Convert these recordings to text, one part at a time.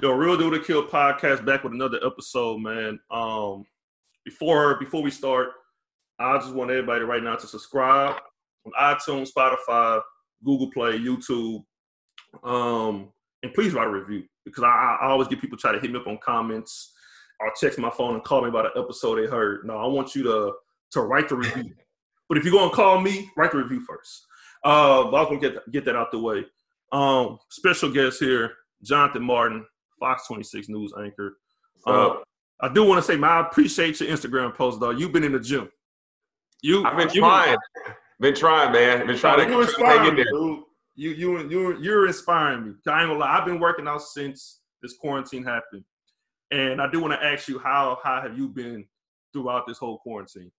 Yo, Real Do to Kill podcast back with another episode, man. Before we start, I just want everybody right now to subscribe on iTunes, Spotify, Google Play, YouTube, and please write a review because I always get people try to hit me up on comments or text my phone and call me about an episode they heard. No, I want you to write the review. But if you're gonna call me, write the review first. But I'm gonna get that out the way. Special guest here, Jonathan Martin, Fox 26 News anchor. I do want to say, man, I appreciate your Instagram post, dog. You've been in the gym. I've been trying, man. You're inspiring me, dude. You're inspiring me. I ain't gonna lie. I've been working out since this quarantine happened, and I do want to ask you, how have you been throughout this whole quarantine?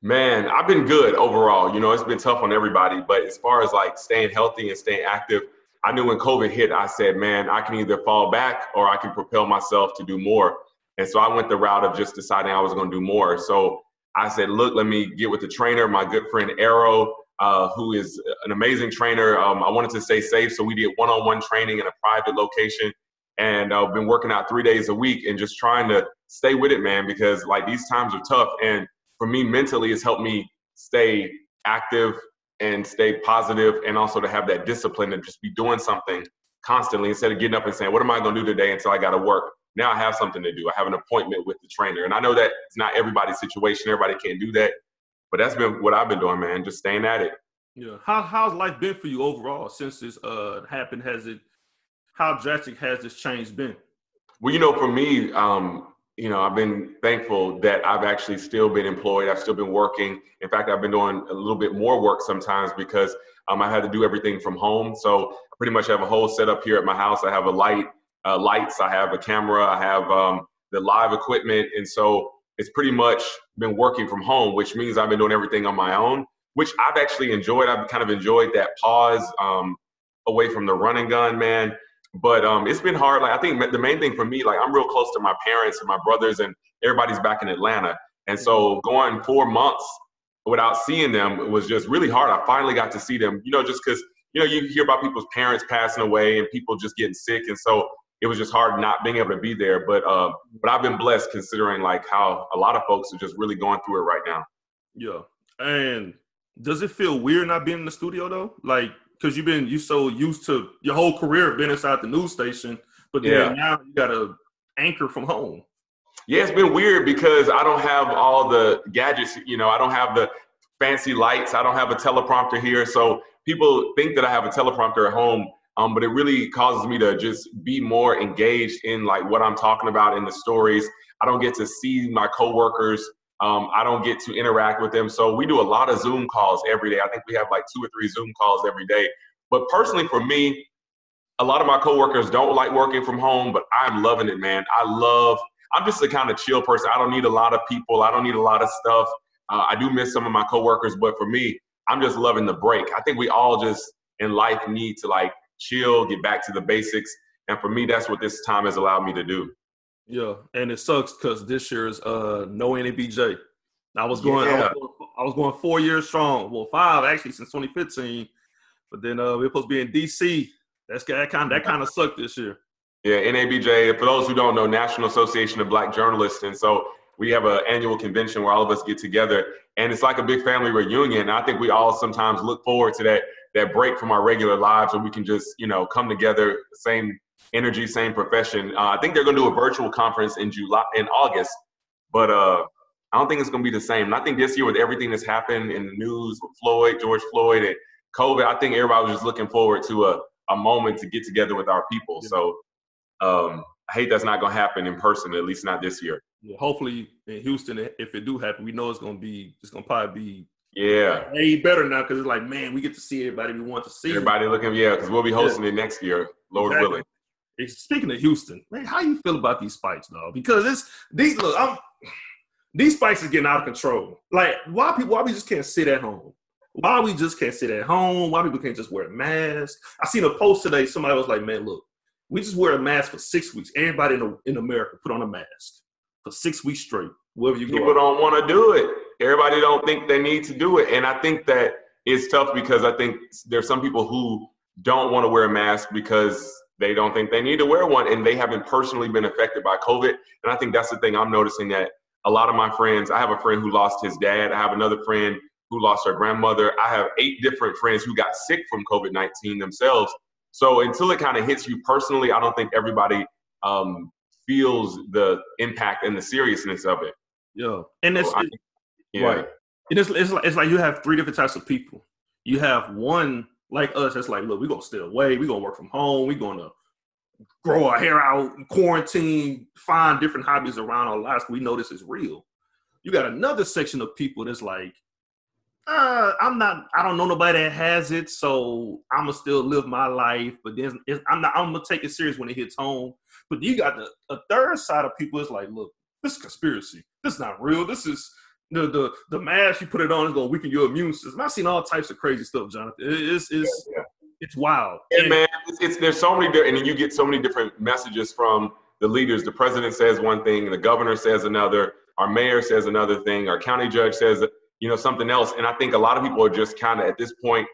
Man, I've been good overall. You know, it's been tough on everybody, but as far as like staying healthy and staying active, I knew when COVID hit, I said, man, I can either fall back or I can propel myself to do more. And so I went the route of just deciding I was going to do more. So I said, look, let me get with the trainer, my good friend Arrow, who is an amazing trainer. I wanted to stay safe. So we did one-on-one training in a private location. And I've been working out 3 days a week and just trying to stay with it, man, because like these times are tough. And for me, mentally, it's helped me stay active and stay positive, and also to have that discipline to just be doing something constantly instead of getting up and saying, what am I going to do today until I got to work? Now I have something to do. I have an appointment with the trainer. And I know that it's not everybody's situation. Everybody can't do that. But that's been what I've been doing, man, just staying at it. Yeah. How's life been for you overall since this happened? How drastic has this change been? Well, you know, for me, you know, I've been thankful that I've actually still been employed. I've still been working. In fact, I've been doing a little bit more work sometimes because I had to do everything from home. So I pretty much have a whole setup here at my house. I have a lights. I have a camera. I have the live equipment. And so it's pretty much been working from home, which means I've been doing everything on my own, which I've actually enjoyed. I've kind of enjoyed that pause away from the run and gun, man. But it's been hard. Like I think the main thing for me, like I'm real close to my parents and my brothers, and everybody's back in Atlanta. And so going 4 months without seeing them was just really hard. I finally got to see them, you know, just because, you know, you hear about people's parents passing away and people just getting sick. And so it was just hard not being able to be there. But I've been blessed considering like how a lot of folks are just really going through it right now. Yeah. And does it feel weird not being in the studio though? Like, because you're so used to your whole career being inside the news station, but then now you got to anchor from home. Yeah, it's been weird because I don't have all the gadgets. You know, I don't have the fancy lights. I don't have a teleprompter here. So people think that I have a teleprompter at home, but it really causes me to just be more engaged in like what I'm talking about in the stories. I don't get to see my coworkers. I don't get to interact with them. So we do a lot of Zoom calls every day. I think we have like 2 or 3 Zoom calls every day. But personally for me, a lot of my coworkers don't like working from home, but I'm loving it, man. I'm just the kind of chill person. I don't need a lot of people. I don't need a lot of stuff. I do miss some of my coworkers, but for me, I'm just loving the break. I think we all just in life need to like chill, get back to the basics. And for me, that's what this time has allowed me to do. Yeah, and it sucks because this year is no NABJ. I was going 4 years strong. Well, 5 actually since 2015. But then we're supposed to be in DC. That kind of sucked this year. Yeah, NABJ. For those who don't know, National Association of Black Journalists, and so we have an annual convention where all of us get together, and it's like a big family reunion. And I think we all sometimes look forward to that break from our regular lives, where we can just come together, same energy, same profession. I think they're going to do a virtual conference in August, but I don't think it's going to be the same. And I think this year with everything that's happened in the news with George Floyd and COVID, I think everybody was just looking forward to a moment to get together with our people. Yeah. So I hate that's not going to happen in person, at least not this year. Yeah, hopefully in Houston, if it do happen, we know it's going to probably be way better now because it's like, man, we get to see everybody we want to see. Everybody looking, because we'll be hosting it next year, Lord willing. Speaking of Houston, man, how you feel about these spikes, dog? Because these spikes is getting out of control. Like, why we just can't sit at home? Why we just can't sit at home? Why people can't just wear a mask? I seen a post today. Somebody was like, man, look, we just wear a mask for 6 weeks. Everybody in America put on a mask for 6 weeks straight, wherever you go. People don't want to do it. Everybody don't think they need to do it. And I think that it's tough because I think there's some people who don't want to wear a mask because They don't think they need to wear one, and they haven't personally been affected by COVID. And I think that's the thing I'm noticing, that a lot of my friends, I have a friend who lost his dad. I have another friend who lost her grandmother. I have 8 different friends who got sick from COVID-19 themselves. So until it kind of hits you personally, I don't think everybody feels the impact and the seriousness of it. Yeah. And that's so right. And it's like you have 3 different types of people. You have one like us that's like, look, we're going to stay away. We're going to work from home. We're going to grow our hair out, quarantine, find different hobbies around our lives. We know this is real. You got another section of people that's like, I don't know nobody that has it, so I'm going to still live my life. But then I'm going to take it serious when it hits home. But you got a third side of people that's like, look, this is conspiracy. This is not real. This is the mask you put it on is going to weaken your immune system. I've seen all types of crazy stuff, Jonathan. It's wild. Yeah, man, there's so many, and then you get so many different messages from the leaders. The president says one thing, the governor says another, our mayor says another thing, our county judge says something else. And I think a lot of people are just kind of at this point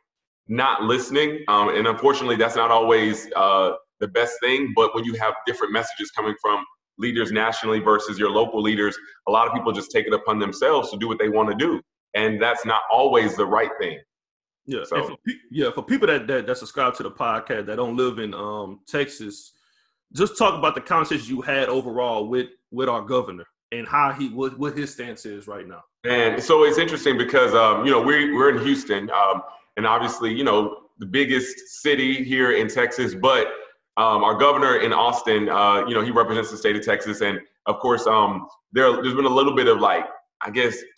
not listening. And unfortunately, that's not always the best thing. But when you have different messages coming from leaders nationally versus your local leaders, a lot of people just take it upon themselves to do what they want to do. And that's not always the right thing. Yeah. So. For people that subscribe to the podcast that don't live in Texas, just talk about the conversations you had overall with our governor and how what his stance is right now. And so it's interesting because, we're in Houston, and obviously, the biggest city here in Texas, but our governor in Austin, he represents the state of Texas. And of course, there's been a little bit of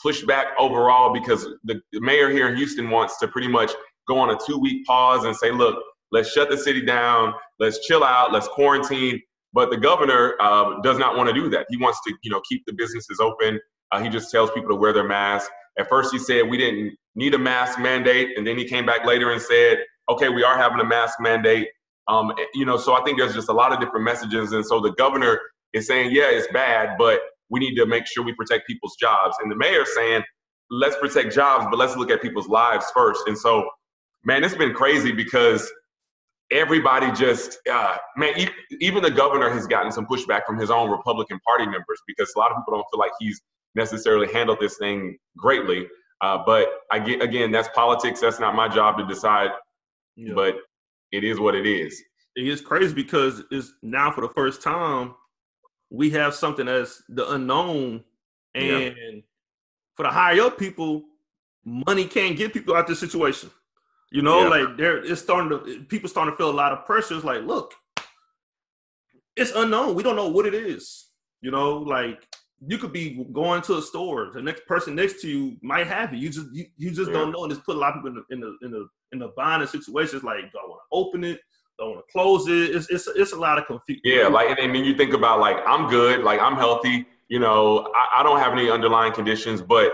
pushback overall because the mayor here in Houston wants to pretty much go on a 2-week pause and say, look, let's shut the city down. Let's chill out. Let's quarantine. But the governor does not want to do that. He wants to, keep the businesses open. He just tells people to wear their mask. At first, he said we didn't need a mask mandate. And then he came back later and said, OK, we are having a mask mandate. So I think there's just a lot of different messages. And so the governor is saying, yeah, it's bad, but we need to make sure we protect people's jobs. And the mayor's saying, let's protect jobs, but let's look at people's lives first. And so, man, it's been crazy because everybody just, even the governor has gotten some pushback from his own Republican Party members because a lot of people don't feel like he's necessarily handled this thing greatly. But again, that's politics. That's not my job to decide. Yeah. But it is what it is. It is crazy because it's now for the first time we have something that's the unknown. And for the higher up people, money can't get people out this situation. People starting to feel a lot of pressure. It's like, look, it's unknown. We don't know what it is. You could be going to a store. The next person next to you might have it. You just don't know, and it's put a lot of people in a bind situation. It's like, do I want to open it? Do I want to close it? It's a lot of confusion. Yeah, and then you think about I'm good, I'm healthy. I don't have any underlying conditions, but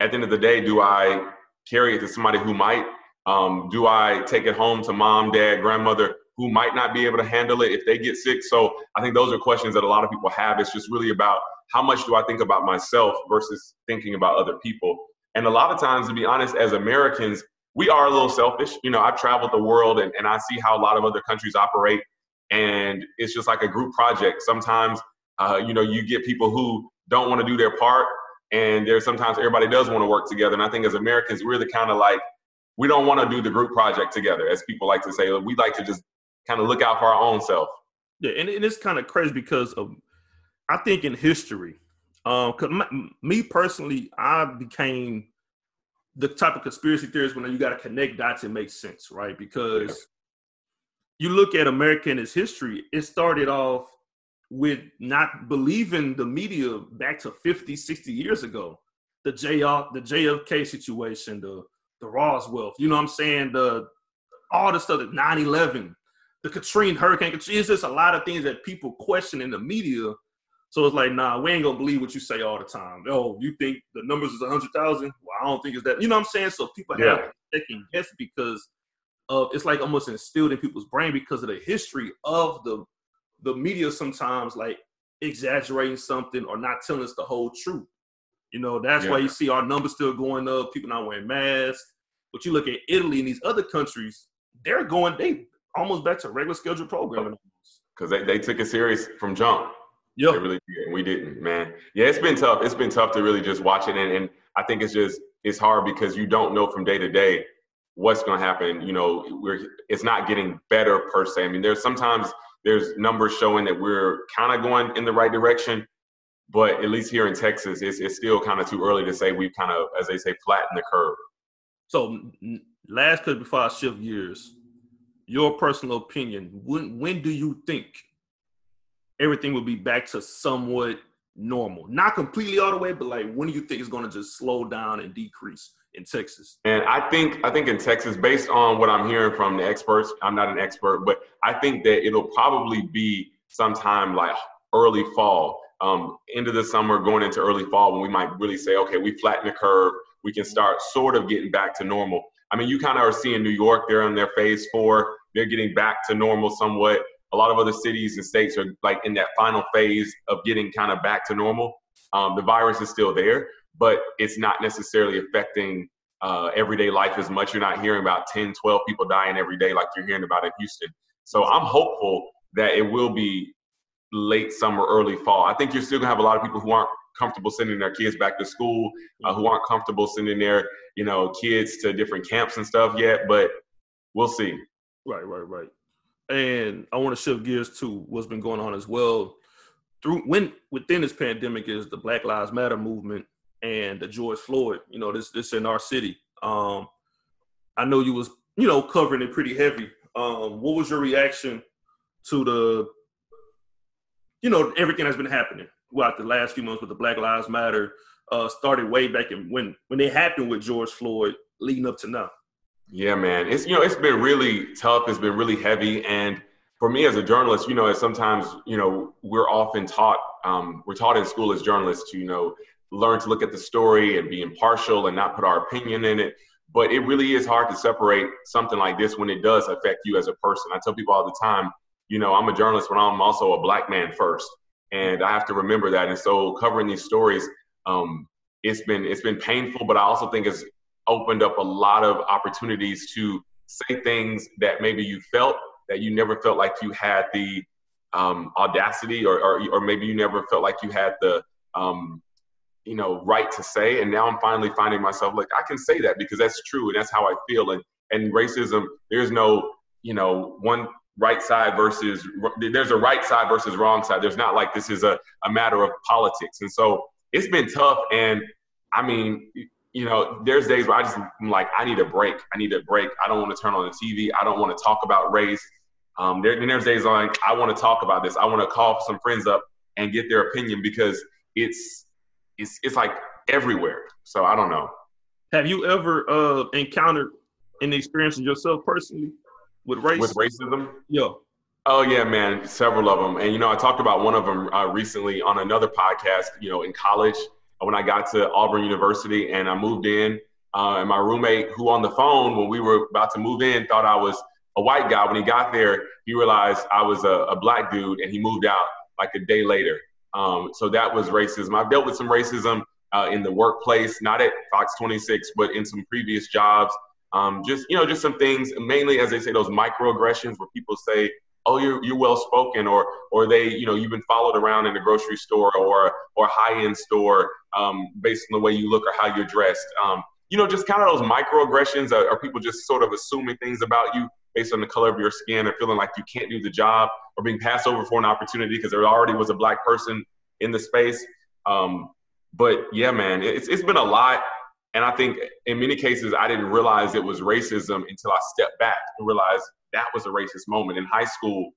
at the end of the day, do I carry it to somebody who might? Do I take it home to mom, dad, grandmother who might not be able to handle it if they get sick? So I think those are questions that a lot of people have. It's just really about how much do I think about myself versus thinking about other people. And a lot of times, to be honest, as Americans, we are a little selfish. I've traveled the world and I see how a lot of other countries operate. And it's just like a group project. Sometimes, you get people who don't want to do their part. And there's sometimes everybody does want to work together. And I think as Americans, we're the kind of we don't want to do the group project together, as people like to say. We like to just kind of look out for our own self. Yeah, and it's kind of crazy because I think in history, because me personally, I became the type of conspiracy theorist when you got to connect dots and make sense, right? Because you look at America and its history, it started off with not believing the media back to 50, 60 years ago. The JFK situation, the Roswell, all the stuff, 9/11, Hurricane Katrina. It's just a lot of things that people question in the media. So it's like, nah, we ain't going to believe what you say all the time. Oh, you think the numbers is 100,000? Well, I don't think it's that. So people have to second guess because it's like almost instilled in people's brain because of the history of the media sometimes exaggerating something or not telling us the whole truth. That's why you see our numbers still going up, people not wearing masks. But you look at Italy and these other countries, they almost back to regular scheduled programming. because they took it serious from jump. Yeah, they really did. We didn't, man. Yeah, it's been tough. It's been tough to really just watch it, and I think it's just it's hard because you don't know from day to day what's going to happen. You know, it's not getting better per se. I mean, there's numbers showing that we're kind of going in the right direction, but at least here in Texas, it's still kind of too early to say we've kind of, as they say, flattened the curve. So last clip before I shift gears, your personal opinion, when do you think everything will be back to somewhat normal? Not completely all the way, but like when do you think it's going to just slow down and decrease in Texas? And I think in Texas, based on what I'm hearing from the experts, I'm not an expert, but I think that it'll probably be sometime like early fall, end of the summer, going into early fall, when we might really say, okay, we flatten the curve. We can start sort of getting back to normal. I mean, you kind of are seeing New York, they're on their phase 4. They're getting back to normal somewhat. A lot of other cities and states are like in that final phase of getting kind of back to normal. The virus is still there, but it's not necessarily affecting everyday life as much. You're not hearing about 10, 12 people dying every day like you're hearing about in Houston. So I'm hopeful that it will be late summer, early fall. I think you're still gonna have a lot of people who aren't comfortable sending their kids back to school, who aren't comfortable sending their, kids to different camps and stuff yet, but we'll see. Right. And I want to shift gears to what's been going on as well. Within this pandemic is the Black Lives Matter movement and the George Floyd, this in our city. I know you was, covering it pretty heavy. What was your reaction to the, everything that's been happening throughout the last few months with the Black Lives Matter, started way back in when it happened with George Floyd leading up to now? Yeah, man. It's, it's been really tough. It's been really heavy. And for me as a journalist, as sometimes, we're often taught, we're taught in school as journalists to, learn to look at the story and be impartial and not put our opinion in it. But it really is hard to separate something like this when it does affect you as a person. I tell people all the time, I'm a journalist, but I'm also a Black man first. And I have to remember that. And so covering these stories, it's been painful, but I also think it's opened up a lot of opportunities to say things that maybe you felt that you never felt like you had the audacity or maybe you never felt like you had the, right to say. And now I'm finally finding myself like, I can say that because that's true. And that's how I feel. And racism, there's no, one right side versus, there's a right side versus wrong side. There's not like this is a matter of politics. And so it's been tough. And I mean, there's days where I'm like, I need a break. I don't want to turn on the TV. I don't want to talk about race. There's days like, I want to talk about this. I want to call some friends up and get their opinion because it's like everywhere. So I don't know. Have you ever encountered any experiences yourself personally with race? With racism? Yeah. Oh, yeah, man. Several of them. And, I talked about one of them recently on another podcast, in college. When I got to Auburn University and I moved in, and my roommate who on the phone when we were about to move in thought I was a white guy. When he got there, he realized I was a Black dude and he moved out like a day later. So that was racism. I've dealt with some racism in the workplace, not at Fox 26, but in some previous jobs. Just some things, mainly as they say, those microaggressions where people say, oh, you're well-spoken, or they, you've been followed around in a grocery store or high-end store based on the way you look or how you're dressed. Just kind of those microaggressions are people just sort of assuming things about you based on the color of your skin or feeling like you can't do the job or being passed over for an opportunity because there already was a Black person in the space. But, yeah, man, it's been a lot. And I think in many cases I didn't realize it was racism until I stepped back and realized that was a racist moment. In high school,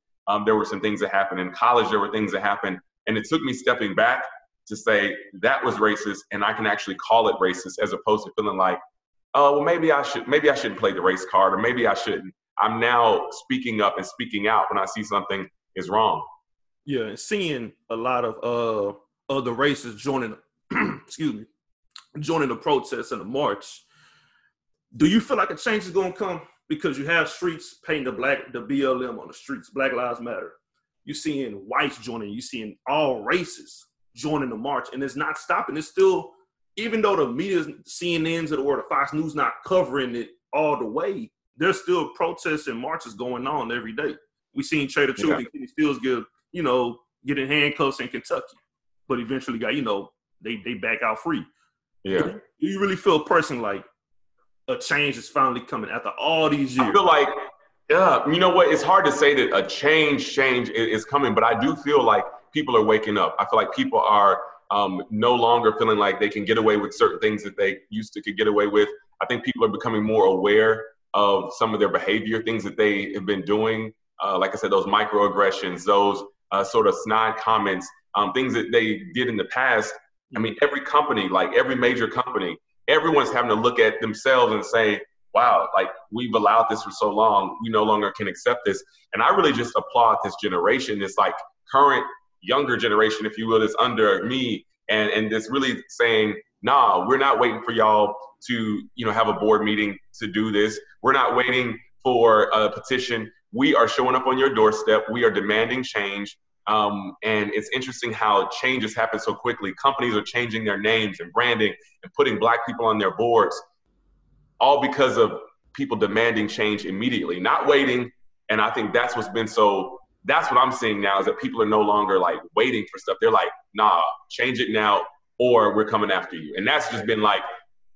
there were some things that happened. In college, there were things that happened. And it took me stepping back to say that was racist and I can actually call it racist as opposed to feeling like, oh, well, maybe I shouldn't play the race card or maybe I shouldn't. I'm now speaking up and speaking out when I see something is wrong. Yeah, and seeing a lot of other races joining the protests and the march. Do you feel like a change is going to come? Because you have streets painting the BLM on the streets, Black Lives Matter. You're seeing whites joining, you're seeing all races joining the march, and it's not stopping. It's still, even though the media, CNNs of the world, the Fox News, not covering it all the way, there's still protests and marches going on every day. We seen Trader Truth and Kenny Stills get in handcuffs in Kentucky, but eventually got, they back out free. Yeah. Do you really feel a person like a change is finally coming after all these years? I feel like, you know what? It's hard to say that a change is coming, but I do feel like people are waking up. I feel like people are no longer feeling like they can get away with certain things that they used to could get away with. I think people are becoming more aware of some of their behavior, things that they have been doing. Like I said, those microaggressions, those sort of snide comments, things that they did in the past. I mean, every company, like every major company, everyone's having to look at themselves and say, wow, like we've allowed this for so long, we no longer can accept this. And I really just applaud this generation, this like current younger generation, if you will, that's under me and this really saying, nah, we're not waiting for y'all to, have a board meeting to do this. We're not waiting for a petition. We are showing up on your doorstep. We are demanding change. And it's interesting how changes happen so quickly. Companies are changing their names and branding and putting black people on their boards, all because of people demanding change immediately, not waiting. And I think that's what's been so, that's what I'm seeing now is that people are no longer like waiting for stuff. They're like, nah, change it now or we're coming after you. And that's just been like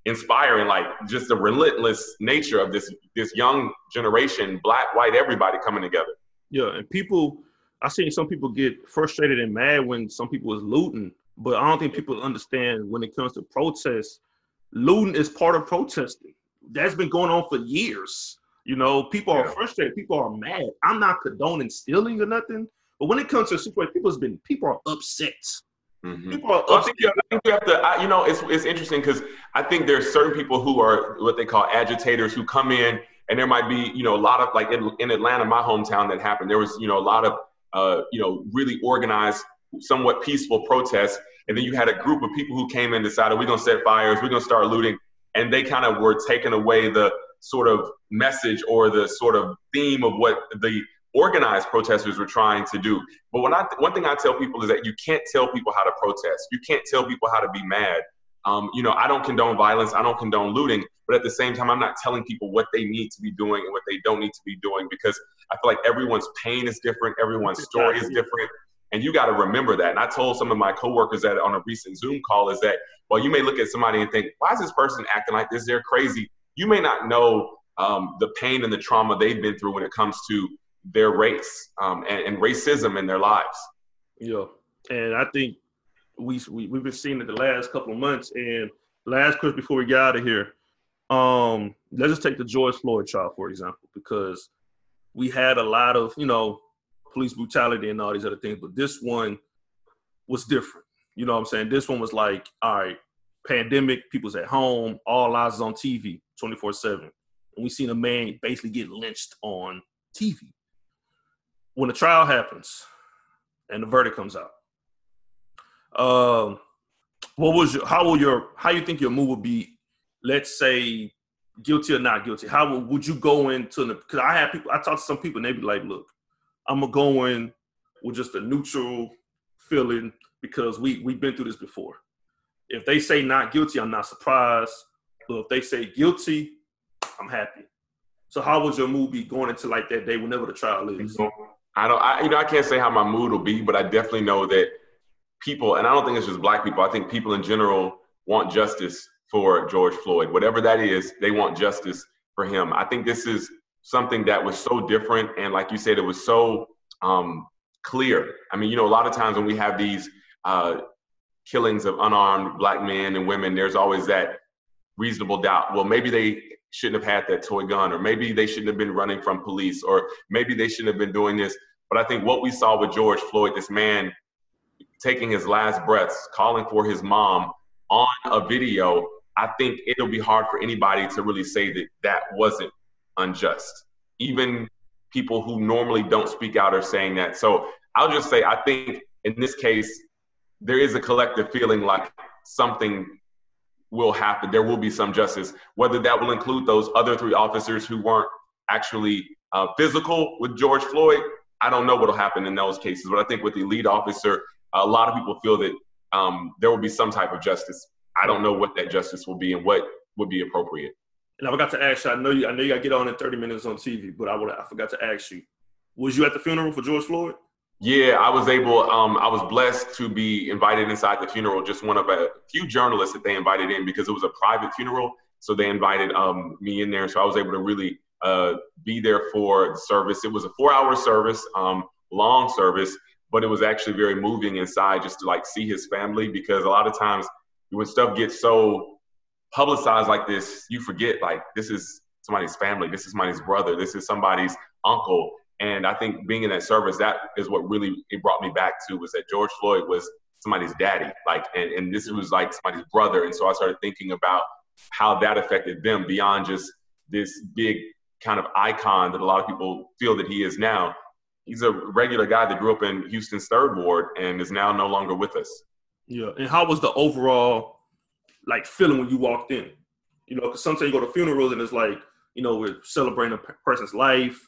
inspiring, like just the relentless nature of this young generation, black, white, everybody coming together. Yeah. And people, I seen some people get frustrated and mad when some people was looting, but I don't think people understand when it comes to protests, looting is part of protesting. That's been going on for years. People are frustrated. People are mad. I'm not condoning stealing or nothing, but when it comes to a situation, people are upset. Mm-hmm. People are upset. I think you have to, it's interesting because I think there's certain people who are what they call agitators who come in, and there might be, a lot of like in Atlanta, my hometown, that happened. There was, a lot of really organized, somewhat peaceful protests. And then you had a group of people who came and decided we're going to set fires, we're going to start looting. And they kind of were taking away the sort of message or the sort of theme of what the organized protesters were trying to do. But one thing I tell people is that you can't tell people how to protest. You can't tell people how to be mad. I don't condone violence. I don't condone looting. But at the same time, I'm not telling people what they need to be doing and what they don't need to be doing, because I feel like everyone's pain is different. Everyone's story is different. And you got to remember that. And I told some of my coworkers that on a recent Zoom call is that, well, you may look at somebody and think, why is this person acting like this? They're crazy. You may not know the pain and the trauma they've been through when it comes to their race and racism in their lives. Yeah. And I think we've been seeing it the last couple of months. And last question before we get out of here, let's just take the George Floyd trial, for example, because we had a lot of, police brutality and all these other things, but this one was different. You know what I'm saying? This one was like, all right, pandemic, people's at home, all eyes is on TV 24/7. And we seen a man basically get lynched on TV. When the trial happens and the verdict comes out, how you think your move would be, let's say guilty or not guilty? How would you go into the, because I talked to some people and they be like, look, I'm going to go in with just a neutral feeling because we've been through this before. If they say not guilty, I'm not surprised. But if they say guilty, I'm happy. So how would your mood be going into like that day whenever the trial is? I can't say how my mood will be, but I definitely know that people, and I don't think it's just black people, I think people in general want justice for George Floyd. Whatever that is, they want justice for him. I think this is something that was so different. And like you said, it was so clear. I mean, a lot of times when we have these killings of unarmed black men and women, there's always that reasonable doubt. Well, maybe they shouldn't have had that toy gun, or maybe they shouldn't have been running from police, or maybe they shouldn't have been doing this. But I think what we saw with George Floyd, this man taking his last breaths, calling for his mom on a video, I think it'll be hard for anybody to really say that that wasn't unjust. Even people who normally don't speak out are saying that. So I'll just say, I think in this case, there is a collective feeling like something will happen. There will be some justice, whether that will include those other three officers who weren't actually physical with George Floyd. I don't know what will happen in those cases, but I think with the lead officer, a lot of people feel that there will be some type of justice. I don't know what that justice will be and what would be appropriate. And I forgot to ask you, I know you got to get on in 30 minutes on TV, but I forgot to ask you, Was you at the funeral for George Floyd? Yeah, I was able, I was blessed to be invited inside the funeral, just one of a few journalists that they invited in because it was a private funeral. So they invited me in there. So I was able to really be there for the service. It was a 4-hour service, long service, but it was actually very moving inside just to like see his family, because a lot of times when stuff gets so publicized like this, you forget like this is somebody's family, this is somebody's brother, this is somebody's uncle. And I think being in that service, that is what really it brought me back to, was that George Floyd was somebody's daddy, like, and this was like somebody's brother. And so I started thinking about how that affected them beyond just this big kind of icon that a lot of people feel that he is now. He's a regular guy that grew up in Houston's Third Ward and is now no longer with us. Yeah. And how was the overall like feeling when you walked in? You know, because sometimes you go to funerals and it's like, you know, we're celebrating a person's life,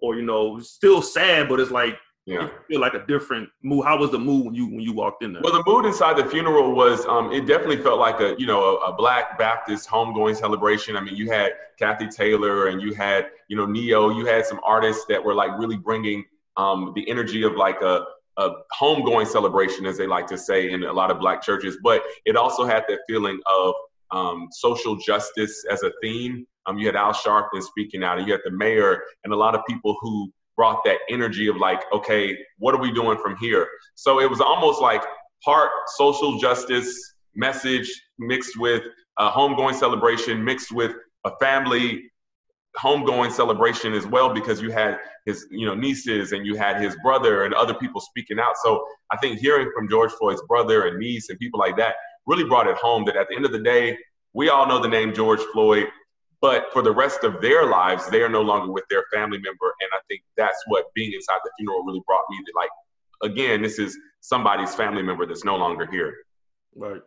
or, you know, still sad, but it's like, yeah, it feel like a different mood. How was the mood when you walked in there? Well, the mood inside the funeral was, it definitely felt like a, you know, a Black Baptist homegoing celebration. I mean, you had Kathy Taylor and you had, you know, Neo, you had some artists that were like really bringing the energy of like a homegoing celebration, as they like to say in a lot of Black churches. But it also had that feeling of social justice as a theme. You had Al Sharpton speaking out, and you had the mayor and a lot of people who brought that energy of like, okay, what are we doing from here? So it was almost like part social justice message mixed with a homegoing celebration, mixed with a family homegoing celebration as well, because you had his, you know, nieces and you had his brother and other people speaking out. So I think hearing from George Floyd's brother and niece and people like that really brought it home that at the end of the day, we all know the name George Floyd, but for the rest of their lives, they are no longer with their family member. And I think that's what being inside the funeral really brought me to, like, again, this is somebody's family member that's no longer here. Right.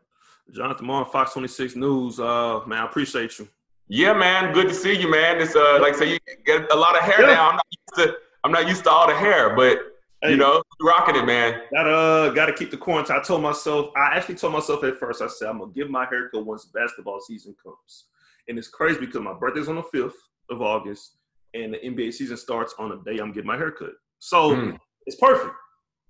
Jonathan Martin, Fox 26 News. Man, I appreciate you. Yeah, man. Good to see you, man. It's like I say, you get a lot of hair now. I'm not used to all the hair, but hey, you know, you're rocking it, man. Gotta keep the quarantine. I actually told myself at first, I said, I'm gonna give my haircut once basketball season comes. And it's crazy because my birthday's on the 5th of August, and the NBA season starts on the day I'm getting my haircut. So It's perfect.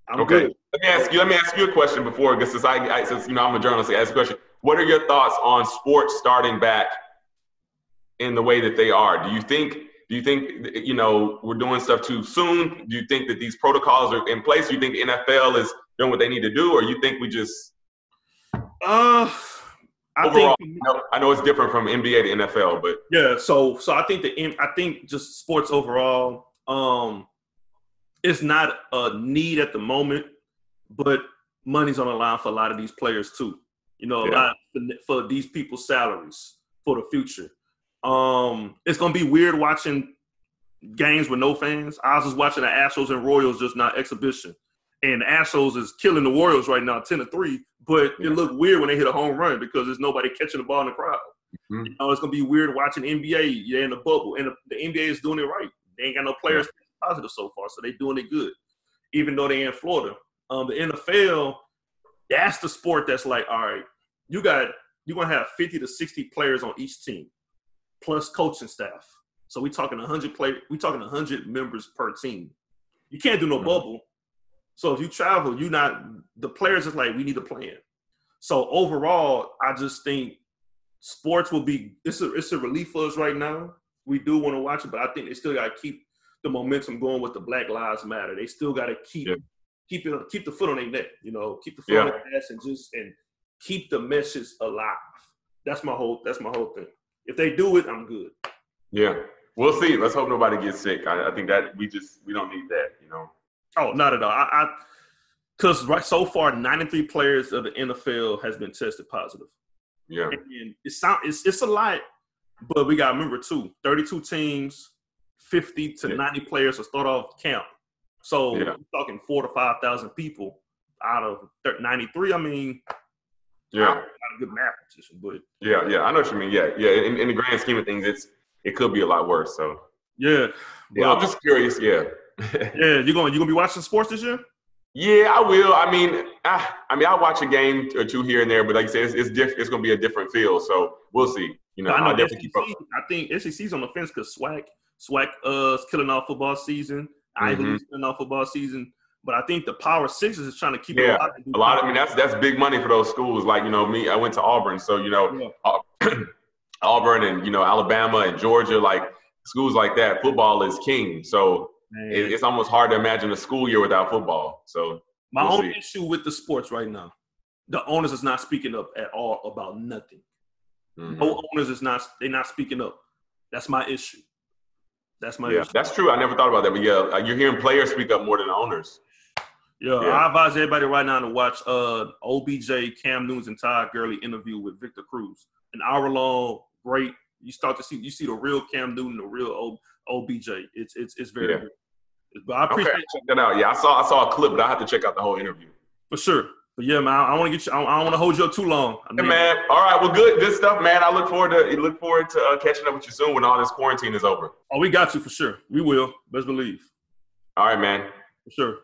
I'm good. Let me ask you a question before, because since you know I'm a journalist, I ask a question. What are your thoughts on sports starting back in the way that they are? Do you think you know, we're doing stuff too soon? Do you think that these protocols are in place? Do you think the NFL is doing what they need to do, or you think we just? I know it's different from NBA to NFL, but yeah. So I think just sports overall, it's not a need at the moment, but money's on the line for a lot of these players too. You know, a lot for these people's salaries for the future. It's gonna be weird watching games with no fans. I was just watching the Astros and Royals just now exhibition. And the Astros is killing the Royals right now, 10-3. But it looked weird when they hit a home run because there's nobody catching the ball in the crowd. Mm-hmm. You know, it's going to be weird watching NBA. You're in the bubble. And the NBA is doing it right. They ain't got no players positive so far, so they're doing it good, even though they're in Florida. The NFL, that's the sport that's like, all right, you're going to have 50 to 60 players on each team, plus coaching staff. So we're talking 100 members per team. You can't do no bubble. So if you travel, the players is like, we need a plan. So overall, I just think sports will be, it's a relief for us right now. We do want to watch it, but I think they still got to keep the momentum going with the Black Lives Matter. They still got to keep the foot on their neck, you know, keep the foot on their ass and keep the message alive. That's my whole thing. If they do it, I'm good. Yeah, we'll see. Let's hope nobody gets sick. I think that we don't need that, you know. Oh, not at all. Because right so far, 93 players of the NFL has been tested positive. Yeah, and it's a lot, but we gotta remember too, 32 teams, 50 to 90 players to start off camp. So we're talking 4,000 to 5,000 people out of 93. I mean, not a good math position, but I know what you mean. Yeah. In the grand scheme of things, it could be a lot worse. So yeah, I'm just curious. Yeah. Yeah, you gonna be watching sports this year? Yeah, I will. I mean, I watch a game or two here and there, but like I said, it's gonna be a different feel. So we'll see. You know, I think SEC's on the fence because SWAC is killing off football season. I ain't going to spend all football season. But I think the Power Sixes is trying to keep a lot. I mean, that's big money for those schools. Like, you know, me, I went to Auburn. So, you know, Auburn and, you know, Alabama and Georgia, like schools like that, football is king. So it's almost hard to imagine a school year without football. So my only issue with the sports right now, the owners is not speaking up at all about nothing. No owners is not, they're not speaking up. That's my issue. That's my issue. That's true. I never thought about that. But yeah, you're hearing players speak up more than the owners. I advise everybody right now to watch OBJ, Cam Newton, and Todd Gurley interview with Victor Cruz. An hour-long, great. You start to see the real Cam Newton, the real OBJ. It's very good. But I appreciate check that out. Yeah, I saw a clip, but I have to check out the whole interview. For sure. But yeah, man, I want to get you. I don't want to hold you up too long. Hey, man. All right. Well, good stuff, man. I look forward to catching up with you soon when all this quarantine is over. Oh, we got you for sure. We will. Best believe. All right, man. For sure.